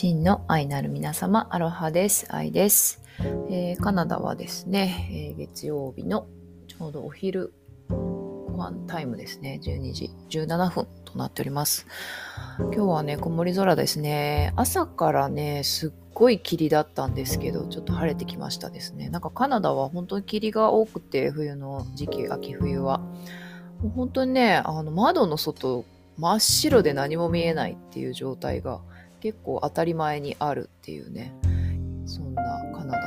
真の愛なる皆様、アロハです。愛です。カナダはですね、月曜日のちょうどお昼ご飯タイムですね、12時17分となっております。今日はね、曇り空ですね。朝からね、すっごい霧だったんですけど、ちょっと晴れてきましたですね。なんかカナダは本当に霧が多くて、冬の時期、秋冬は。もう本当にね、窓の外、真っ白で何も見えないっていう状態が結構当たり前にあるっていうね、そんなカナダの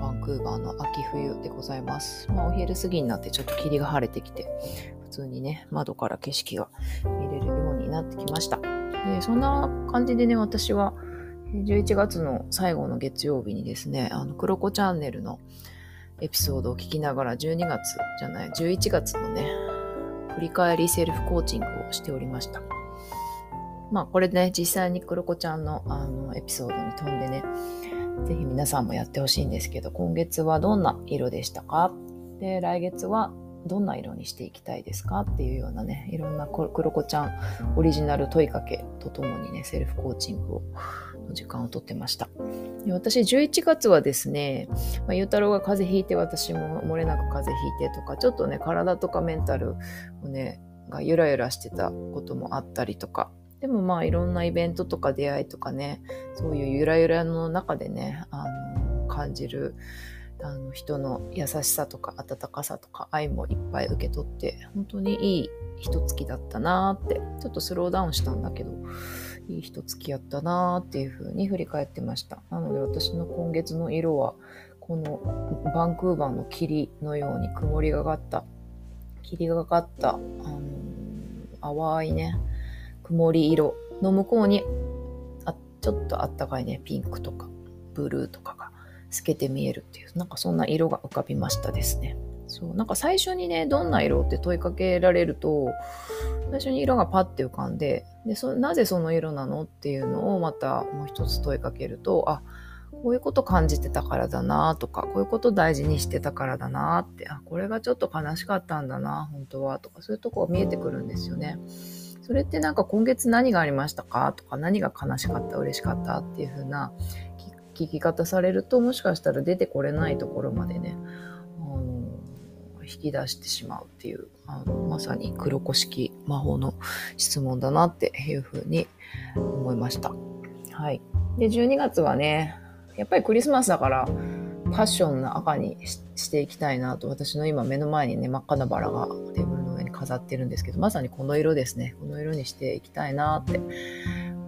バンクーバーの秋冬でございます。まあ、お昼過ぎになってちょっと霧が晴れてきて、普通にね、窓から景色が見れるようになってきました。で、そんな感じでね、私は11月の最後の月曜日にですね、クロコチャンネルのエピソードを聞きながら11月のね、振り返りセルフコーチングをしておりました。まあこれでね、実際にクロコちゃんのエピソードに飛んでね、ぜひ皆さんもやってほしいんですけど、今月はどんな色でしたか？で、来月はどんな色にしていきたいですか？っていうようなね、いろんなクロコちゃんオリジナル問いかけとともにね、セルフコーチングの時間をとってました。で、私11月はですね、ゆうたろうが風邪ひいて、私も漏れなく風邪ひいてとか、ちょっとね、体とかメンタルをね、がゆらゆらしてたこともあったりとか、でもまあいろんなイベントとか出会いとかね、そういうゆらゆらの中でね、感じる人の優しさとか温かさとか愛もいっぱい受け取って、本当にいい一月だったなーって、ちょっとスローダウンしたんだけど、いい一月やったなーっていう風に振り返ってました。なので私の今月の色は、このバンクーバーの霧のように曇りがかった霧がかった淡いね曇り色の向こうに、ちょっとあったかいねピンクとかブルーとかが透けて見えるっていう、なんかそんな色が浮かびましたですね。そう、なんか最初にね、どんな色って問いかけられると、最初に色がパッて浮かんで、なぜその色なのっていうのをまたもう一つ問いかけると、あ、こういうこと感じてたからだなとか、こういうこと大事にしてたからだなって、あ、これがちょっと悲しかったんだな本当はとか、そういうとこが見えてくるんですよね。それってなんか、今月何がありましたかとか、何が悲しかった嬉しかったっていう風な聞き方されると、もしかしたら出てこれないところまでね、引き出してしまうっていう、まさに黒子式魔法の質問だなっていうふうに思いました。はい。で、12月はね、やっぱりクリスマスだからパッションな赤にしていきたいなと、私の今目の前にね、真っ赤なバラがテーブルの上に飾ってるんですけど、まさにこの色ですね。この色にしていきたいなって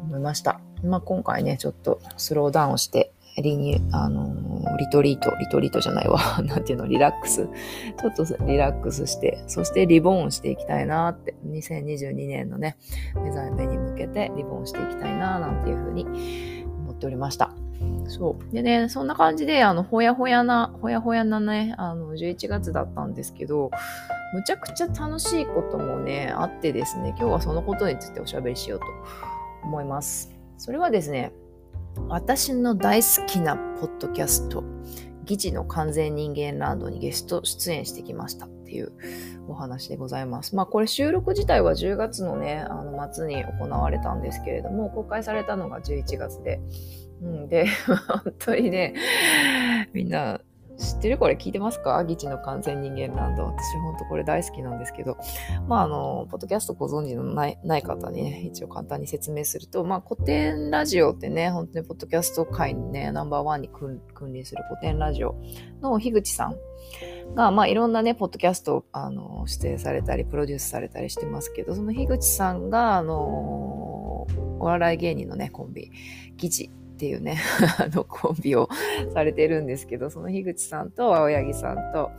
思いました。まあ今回ね、ちょっとスローダウンしてリラックス。ちょっとリラックスして、そしてリボンしていきたいなって、2022年のね、目覚めに向けてリボンしていきたいななんていうふうに思っておりました。そう。でね、そんな感じで、ほやほやなね、11月だったんですけど、むちゃくちゃ楽しいこともね、あってですね、今日はそのことについておしゃべりしようと思います。それはですね、私の大好きなポッドキャスト、ギジの完全人間ランドにゲスト出演してきましたっていうお話でございます。まあこれ収録自体は10月のね、末に行われたんですけれども、公開されたのが11月で、で、本当にね、みんな知ってる？これ聞いてますか？ギチの完全人間ランド。私ほんとこれ大好きなんですけど、まあポッドキャストご存知のない方にね、一応簡単に説明すると、まあ古典ラジオってね、本当にポッドキャスト界にね、ナンバー1に君臨する古典ラジオの樋口さんが、まあいろんなね、ポッドキャストを出演されたり、プロデュースされたりしてますけど、その樋口さんが、お笑い芸人のね、コンビ、ギチっていうねコンビをされてるんですけど、その樋口さんと青柳さんと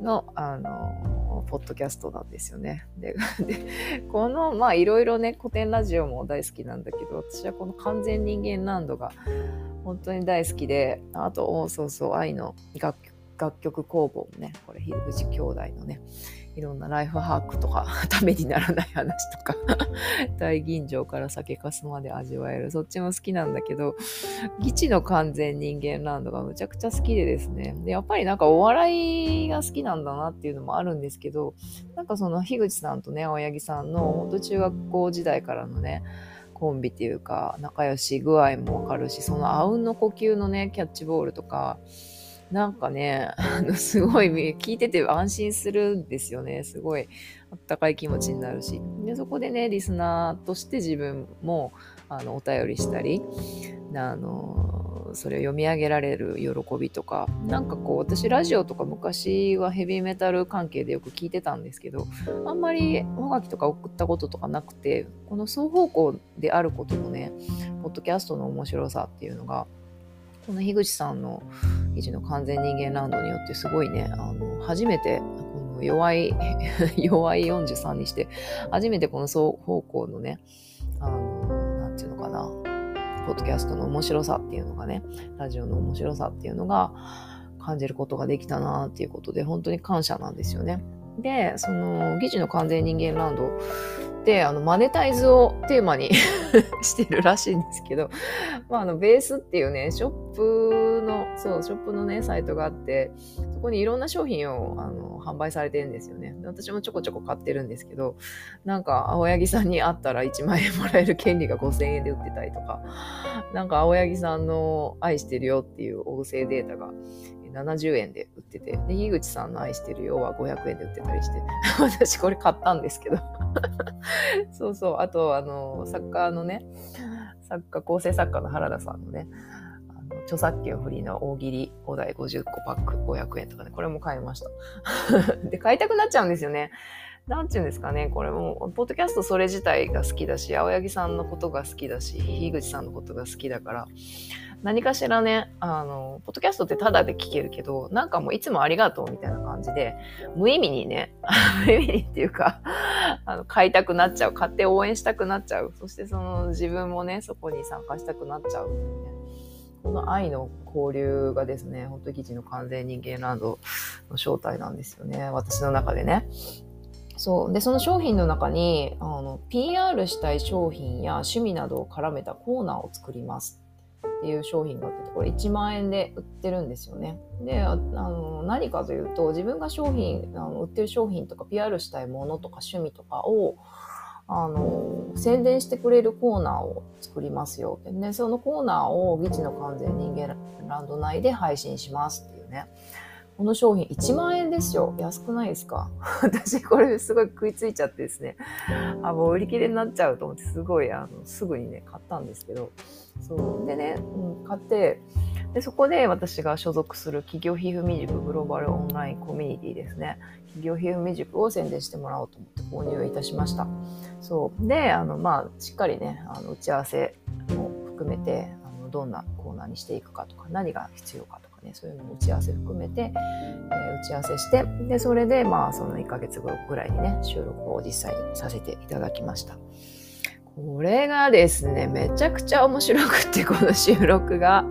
のポッドキャストなんですよね。でこのまあいろいろね、古典ラジオも大好きなんだけど、私はこの完全人間ランドが本当に大好きで、あと愛の楽曲工房もね、これ樋口兄弟のね、いろんなライフハックとか、ためにならない話とか大吟醸から酒粕まで味わえる、そっちも好きなんだけど、ギチの完全人間ランドがむちゃくちゃ好きでですね、でやっぱりなんかお笑いが好きなんだなっていうのもあるんですけど、なんかその樋口さんとね、青柳さんの本当中学校時代からのね、コンビっていうか仲良し具合もわかるし、そのあうんの呼吸のねキャッチボールとかなんかねすごい聞いてて安心するんですよね。すごいあったかい気持ちになるし、でそこでねリスナーとして自分もお便りしたりそれを読み上げられる喜びとか、なんかこう私ラジオとか昔はヘビーメタル関係でよく聞いてたんですけど、あんまりおはがきとか送ったこととかなくて、この双方向であることのねポッドキャストの面白さっていうのがこの樋口さんの記事の完全人間ランドによってすごいね初めてこの弱い43にして初めてこの双方向のねなんていうのかなポッドキャストの面白さっていうのがね、ラジオの面白さっていうのが感じることができたなっていうことで本当に感謝なんですよね。で、その「疑似の完全人間ランド」でマネタイズをテーマにしてるらしいんですけど、ベースっていうねショップのねサイトがあって、そこにいろんな商品を販売されてるんですよね。私もちょこちょこ買ってるんですけど、なんか青柳さんに会ったら1万円もらえる権利が5000円で売ってたりとか、なんか青柳さんの愛してるよっていう音声データが70円で売ってて、で樋口さんの愛してるよは500円で売ってたりして、私これ買ったんですけどそうそう、あと作家のね構成作家の原田さんのね著作権フリーの大喜利お題50個パック500円とかね、これも買いましたで買いたくなっちゃうんですよね。なんていうんですかね、これもポッドキャストそれ自体が好きだし、青柳さんのことが好きだし、樋口さんのことが好きだから、何かしらねポッドキャストってただで聞けるけど、なんかもういつもありがとうみたいな感じで無意味にね無意味にっていうか買いたくなっちゃう、買って応援したくなっちゃう、そしてその自分もねそこに参加したくなっちゃう、ね、この愛の交流がですね本当に疑似の完全人間ランドの正体なんですよね、私の中でね。そうで、その商品の中にPR したい商品や趣味などを絡めたコーナーを作りますっていう商品があって、これ1万円で売ってるんですよね。で何かというと、自分が売ってる商品とか PR したいものとか趣味とかを宣伝してくれるコーナーを作りますよって、ね、そのコーナーを疑似の完全人間ランド内で配信しますっていうね。この商品1万円ですよ。安くないですか私これすごい食いついちゃってですね、もう売り切れになっちゃうと思って、すごいすぐにね買ったんですけど、そうでね、買って、でそこで私が所属する企業皮膚未熟グローバルオンラインコミュニティですね、企業皮膚未熟を宣伝してもらおうと思って購入いたしました。そうでしっかりね打ち合わせも含めてどんなコーナーにしていくかとか、何が必要かとかね、そういうのも打ち合わせ含めて、打ち合わせして、でそれでその1ヶ月後ぐらいにね収録を実際にさせていただきました。これがですねめちゃくちゃ面白くて、この収録が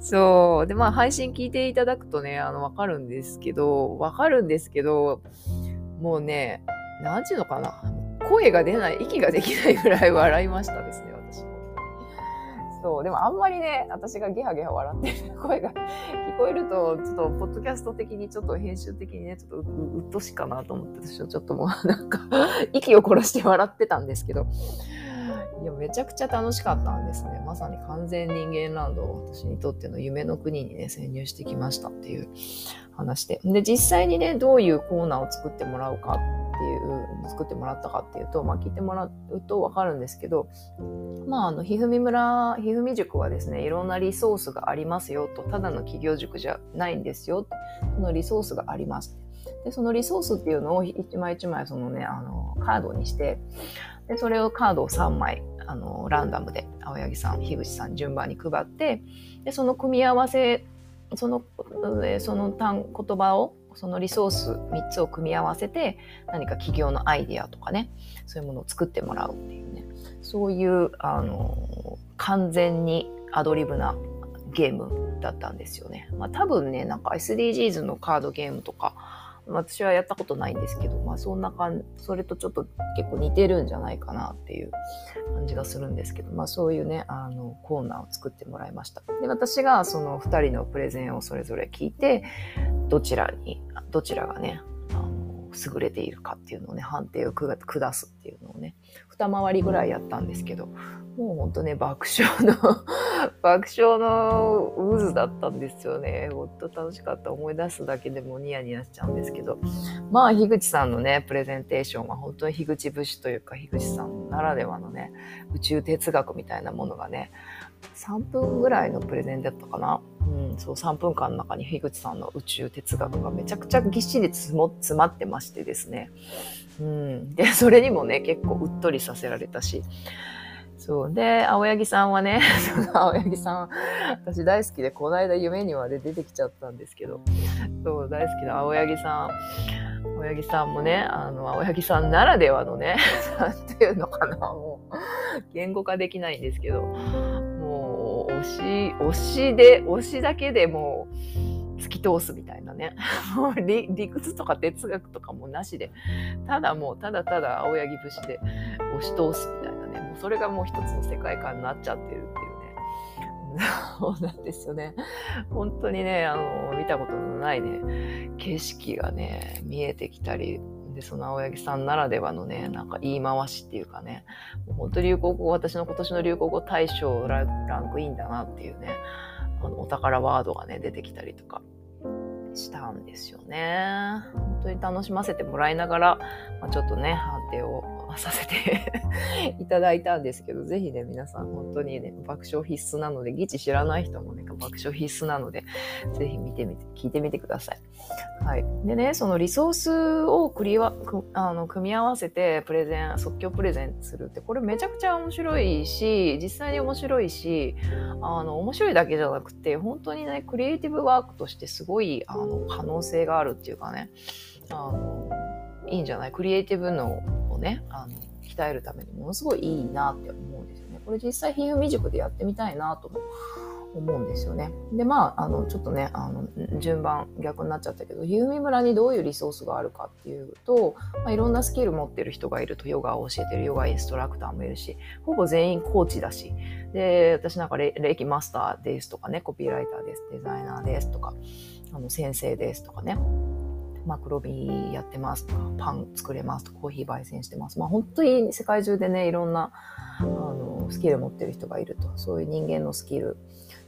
そうで配信聞いていただくとねわかるんですけどもうねなんていうのかな、声が出ない、息ができないぐらい笑いましたですね私も。そうでもあんまりね私がゲハゲハ笑ってる声が聞こえると、ちょっとポッドキャスト的にちょっと編集的にねちょっとうっとしかなと思って、私はちょっともうなんか息を殺して笑ってたんですけど、いやめちゃくちゃ楽しかったんですね。まさに完全人間ランドを私にとっての夢の国にね潜入してきましたっていう話で、で実際にねどういうコーナーを作ってもらったかっていうと、聞いてもらうと分かるんですけど、ひふみ塾はですねいろんなリソースがありますよと、ただの企業塾じゃないんですよ、そのリソースがあります。でそのリソースっていうのを一枚一枚そのねカードにして、でそれをカードを3枚ランダムで青柳さん樋口さん順番に配って、でその組み合わせその言葉をそのリソース3つを組み合わせて、何か企業のアイデアとかねそういうものを作ってもらうっていうね、そういう完全にアドリブなゲームだったんですよね。多分ねなんか SDGs のカードゲームとか私はやったことないんですけど、そんなそれとちょっと結構似てるんじゃないかなっていう感じがするんですけど、そういうねコーナーを作ってもらいました。で私がその2人のプレゼンをそれぞれ聞いて、どちらがね優れているかっていうのをね、判定を下すっていうのをね、二回りぐらいやったんですけど、もうほんとね、爆笑の渦だったんですよね。ほんと楽しかった。思い出すだけでもニヤニヤしちゃうんですけど、まあ樋口さんのねプレゼンテーションは本当に樋口節というか、樋口さんならではのね宇宙哲学みたいなものがね、3分ぐらいのプレゼンだったかな、そう3分間の中に樋口さんの宇宙哲学がめちゃくちゃぎっしり詰まってましてですね、でそれにもね結構うっとりさせられたし、そうで青柳さんはね青柳さん私大好きで、この間夢にまで出てきちゃったんですけど、そう大好きな青柳さんもね、青柳さんならではのねなんていうのかな、もう言語化できないんですけど、もう推しだけでもう突き通すみたいなねもう理屈とか哲学とかもなしで、ただ青柳節で推し通すみたいな、それがもう一つの世界観になっちゃってるっていうね。そうなんですよね。本当にね、見たことのないね、景色がね、見えてきたり、で、その青柳さんならではのね、なんか言い回しっていうかね、もう本当に流行語、私の今年の流行語大賞ランクインだなっていうね、お宝ワードがね、出てきたりとかしたんですよね。本当に楽しませてもらいながら、まあ、ちょっとね、判定をさせていただいたんですけど、ぜひね皆さん本当にね爆笑必須なので、ギチ知らない人もね爆笑必須なので、ぜひ見てみて聞いてみてください。はい。でね、そのリソースを組み合わせて即興プレゼンするって、これめちゃくちゃ面白いし、実際に面白いし、面白いだけじゃなくて本当にねクリエイティブワークとしてすごい可能性があるっていうかね、いいんじゃない、クリエイティブのね、鍛えるためにものすごいいいなって思うんですよね。これ実際ひふみ塾でやってみたいなとも思うんですよね。でまあちょっとね順番逆になっちゃったけど、ひふみ村にどういうリソースがあるかっていうと、まあ、いろんなスキル持ってる人がいると、ヨガを教えてるヨガインストラクターもいるし、ほぼ全員コーチだし、で私なんかレイキマスターですとかね、コピーライターです、デザイナーですとか、先生ですとかね、マクロビやってますとか、パン作れますとか、コーヒー焙煎してます。まあ本当に世界中でね、いろんなスキル持ってる人がいると。そういう人間のスキル。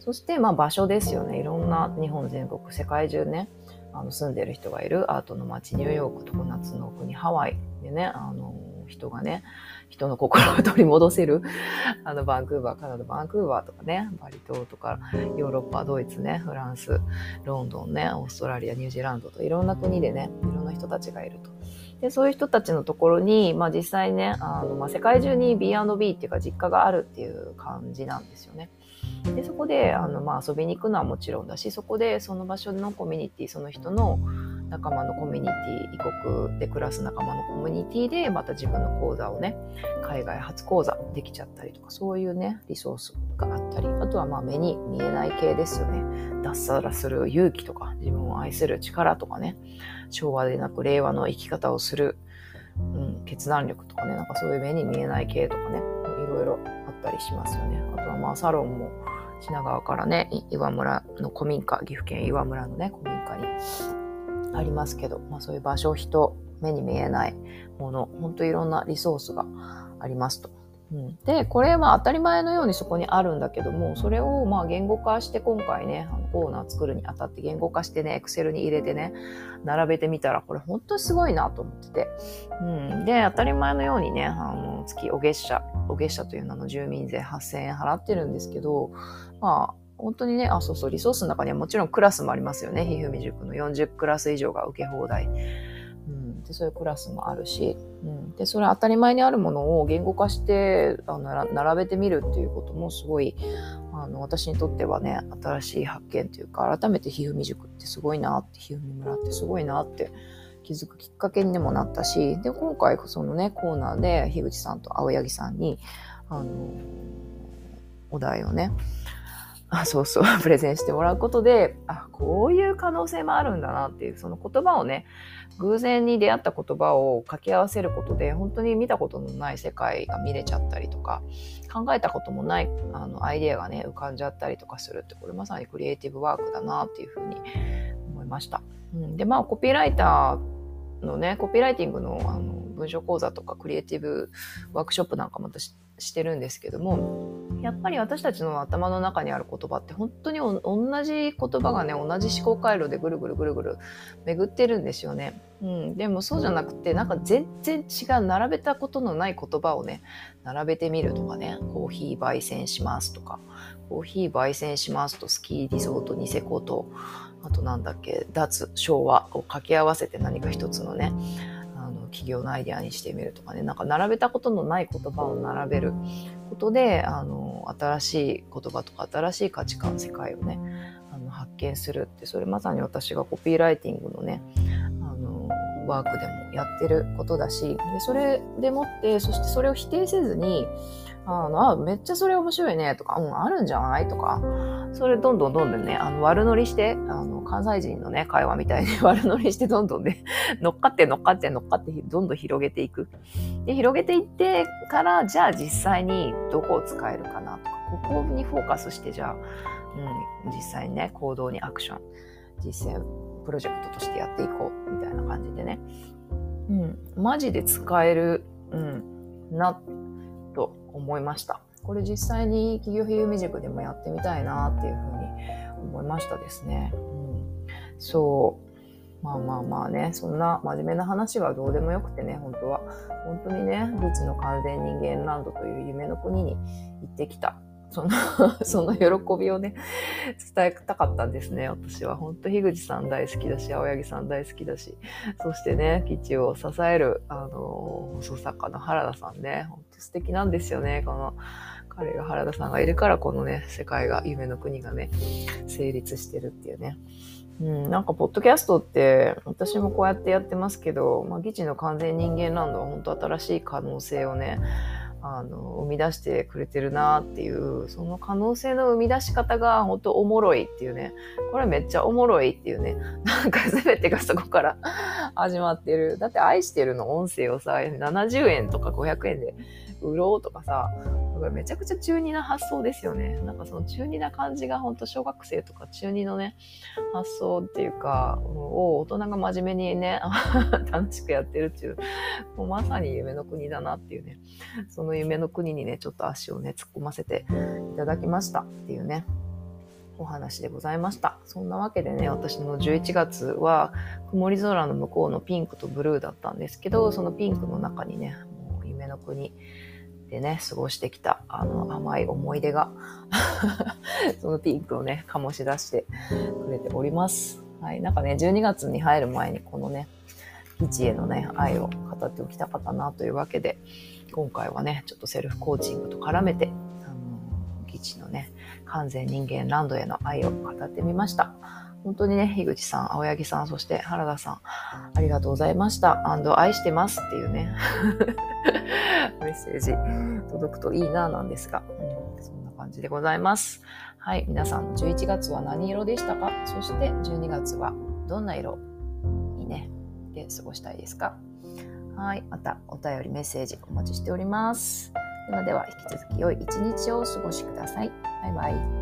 そしてまあ場所ですよね。いろんな日本全国、世界中ね、住んでる人がいるアートの街、ニューヨークとか夏の国、ハワイでね、人がね、人の心を取り戻せるバンクーバー、カナダバンクーバーとかね、バリ島とかヨーロッパ、ドイツね、フランス、ロンドンね、オーストラリア、ニュージーランドといろんな国でね、いろんな人たちがいると。でそういう人たちのところに、まあ、実際ね世界中に B&B っていうか実家があるっていう感じなんですよね。でそこで遊びに行くのはもちろんだし、そこでその場所のコミュニティ、その人の仲間のコミュニティ、異国で暮らす仲間のコミュニティでまた自分の講座をね、海外初講座できちゃったりとか、そういうねリソースがあったり、あとはまあ目に見えない系ですよね。脱サラする勇気とか、自分を愛する力とかね、昭和でなく令和の生き方をする、決断力とかね、なんかそういう目に見えない系とかね、いろいろあったりしますよね。あとはまあサロンも品川からね、岩村の古民家、岐阜県岩村のね古民家にありますけど、まあそういう場所、人、目に見えないもの、本当いろんなリソースがありますと。でこれは当たり前のようにそこにあるんだけども、それをまあ言語化して、今回ねコーナー作るにあたって言語化してね、Excelに入れてね並べてみたら、これ本当にすごいなと思ってて、で当たり前のようにね月お月謝という名の住民税8000円払ってるんですけど、まあ本当にね、そうそう、リソースの中にはもちろんクラスもありますよね。ひふみ塾の40クラス以上が受け放題。でそういうクラスもあるし、でそれ当たり前にあるものを言語化して並べてみるっていうこともすごい私にとってはね新しい発見というか、改めてひふみ塾ってすごいなって、ひふみ村ってすごいなって気づくきっかけにもなったし、で今回そのねコーナーで樋口さんと青柳さんにお題をねプレゼンしてもらうことで、こういう可能性もあるんだなっていう、その言葉をね、偶然に出会った言葉を掛け合わせることで、本当に見たことのない世界が見れちゃったりとか、考えたこともないアイデアがね、浮かんじゃったりとかするって、これまさにクリエイティブワークだなっていうふうに思いました。で、まあコピーライターのね、コピーライティングの、文章講座とかクリエイティブワークショップなんかも私してるんですけども、やっぱり私たちの頭の中にある言葉って本当に同じ言葉がね、同じ思考回路でぐるぐるぐるぐる巡ってるんですよね。でもそうじゃなくて、なんか全然違う、並べたことのない言葉をね、並べてみるとかね、コーヒー焙煎しますとか、コーヒー焙煎しますとスキーリゾートニセコと、あとなんだっけ、脱昭和を掛け合わせて何か一つのね、企業のアイデアにしてみるとかね、なんか並べたことのない言葉を並べることで、新しい言葉とか新しい価値観、世界をね、発見するって、それまさに私がコピーライティングのね、ワークでもやってることだし、でそれでもって、そしてそれを否定せずに、めっちゃそれ面白いねとか、あるんじゃないとか、それどんどんね、悪乗りして、関西人のね、会話みたいに悪乗りして、どんどんね、乗っかって、どんどん広げていく。で、広げていってから、じゃあ実際にどこを使えるかなとか、ここにフォーカスして、じゃあ、実際にね、行動にアクション、実践プロジェクトとしてやっていこう、みたいな感じでね。マジで使える、な、と思いました。これ実際に企業非夢塾でもやってみたいなっていうふうに思いましたですね。そう。まあね、そんな真面目な話はどうでもよくてね、本当は。本当にね、ルーツの完全人間ランドという夢の国に行ってきた。その喜びをね、伝えたかったんですね、私は。本当、樋口さん大好きだし、青柳さん大好きだし、そしてね、基地を支える、放送作家の原田さんね、本当素敵なんですよね。彼が、原田さんがいるから、このね、世界が、夢の国がね、成立してるっていうね。なんか、ポッドキャストって、私もこうやってやってますけど、基地の完全人間ランドは本当新しい可能性をね、生み出してくれてるなっていう、その可能性の生み出し方が本当おもろいっていうね、これめっちゃおもろいっていうね、なんか全てがそこから始まってる。だって愛してるの音声をさ、70円とか500円で売ろうとかさ、めちゃくちゃ中二な発想ですよね。なんかその中二な感じが本当小学生とか中二のね、発想っていうかを大人が真面目にね楽しくやってるっていう、もうまさに夢の国だなっていうね、その夢の国にね、ちょっと足をね突っ込ませていただきましたっていうね、お話でございました。そんなわけでね、私の11月は曇り空の向こうのピンクとブルーだったんですけど、そのピンクの中にね、もう夢の国でね、過ごしてきた甘い思い出がそのピンクをね、醸し出してくれております。なんかね、12月に入る前にこのね、基地へのね、愛を語っておきたかったなというわけで、今回はね、ちょっとセルフコーチングと絡めて、基地のね、完全人間ランドへの愛を語ってみました。本当にね、樋口さん、青柳さん、そして原田さん、ありがとうございました。愛してますっていうね、メッセージ届くといいな、なんですが、そんな感じでございます。はい、皆さんの11月は何色でしたか？そして12月はどんな色にね、で過ごしたいですか？はい、またお便りメッセージお待ちしております。ではでは、引き続き良い一日をお過ごしください。バイバイ。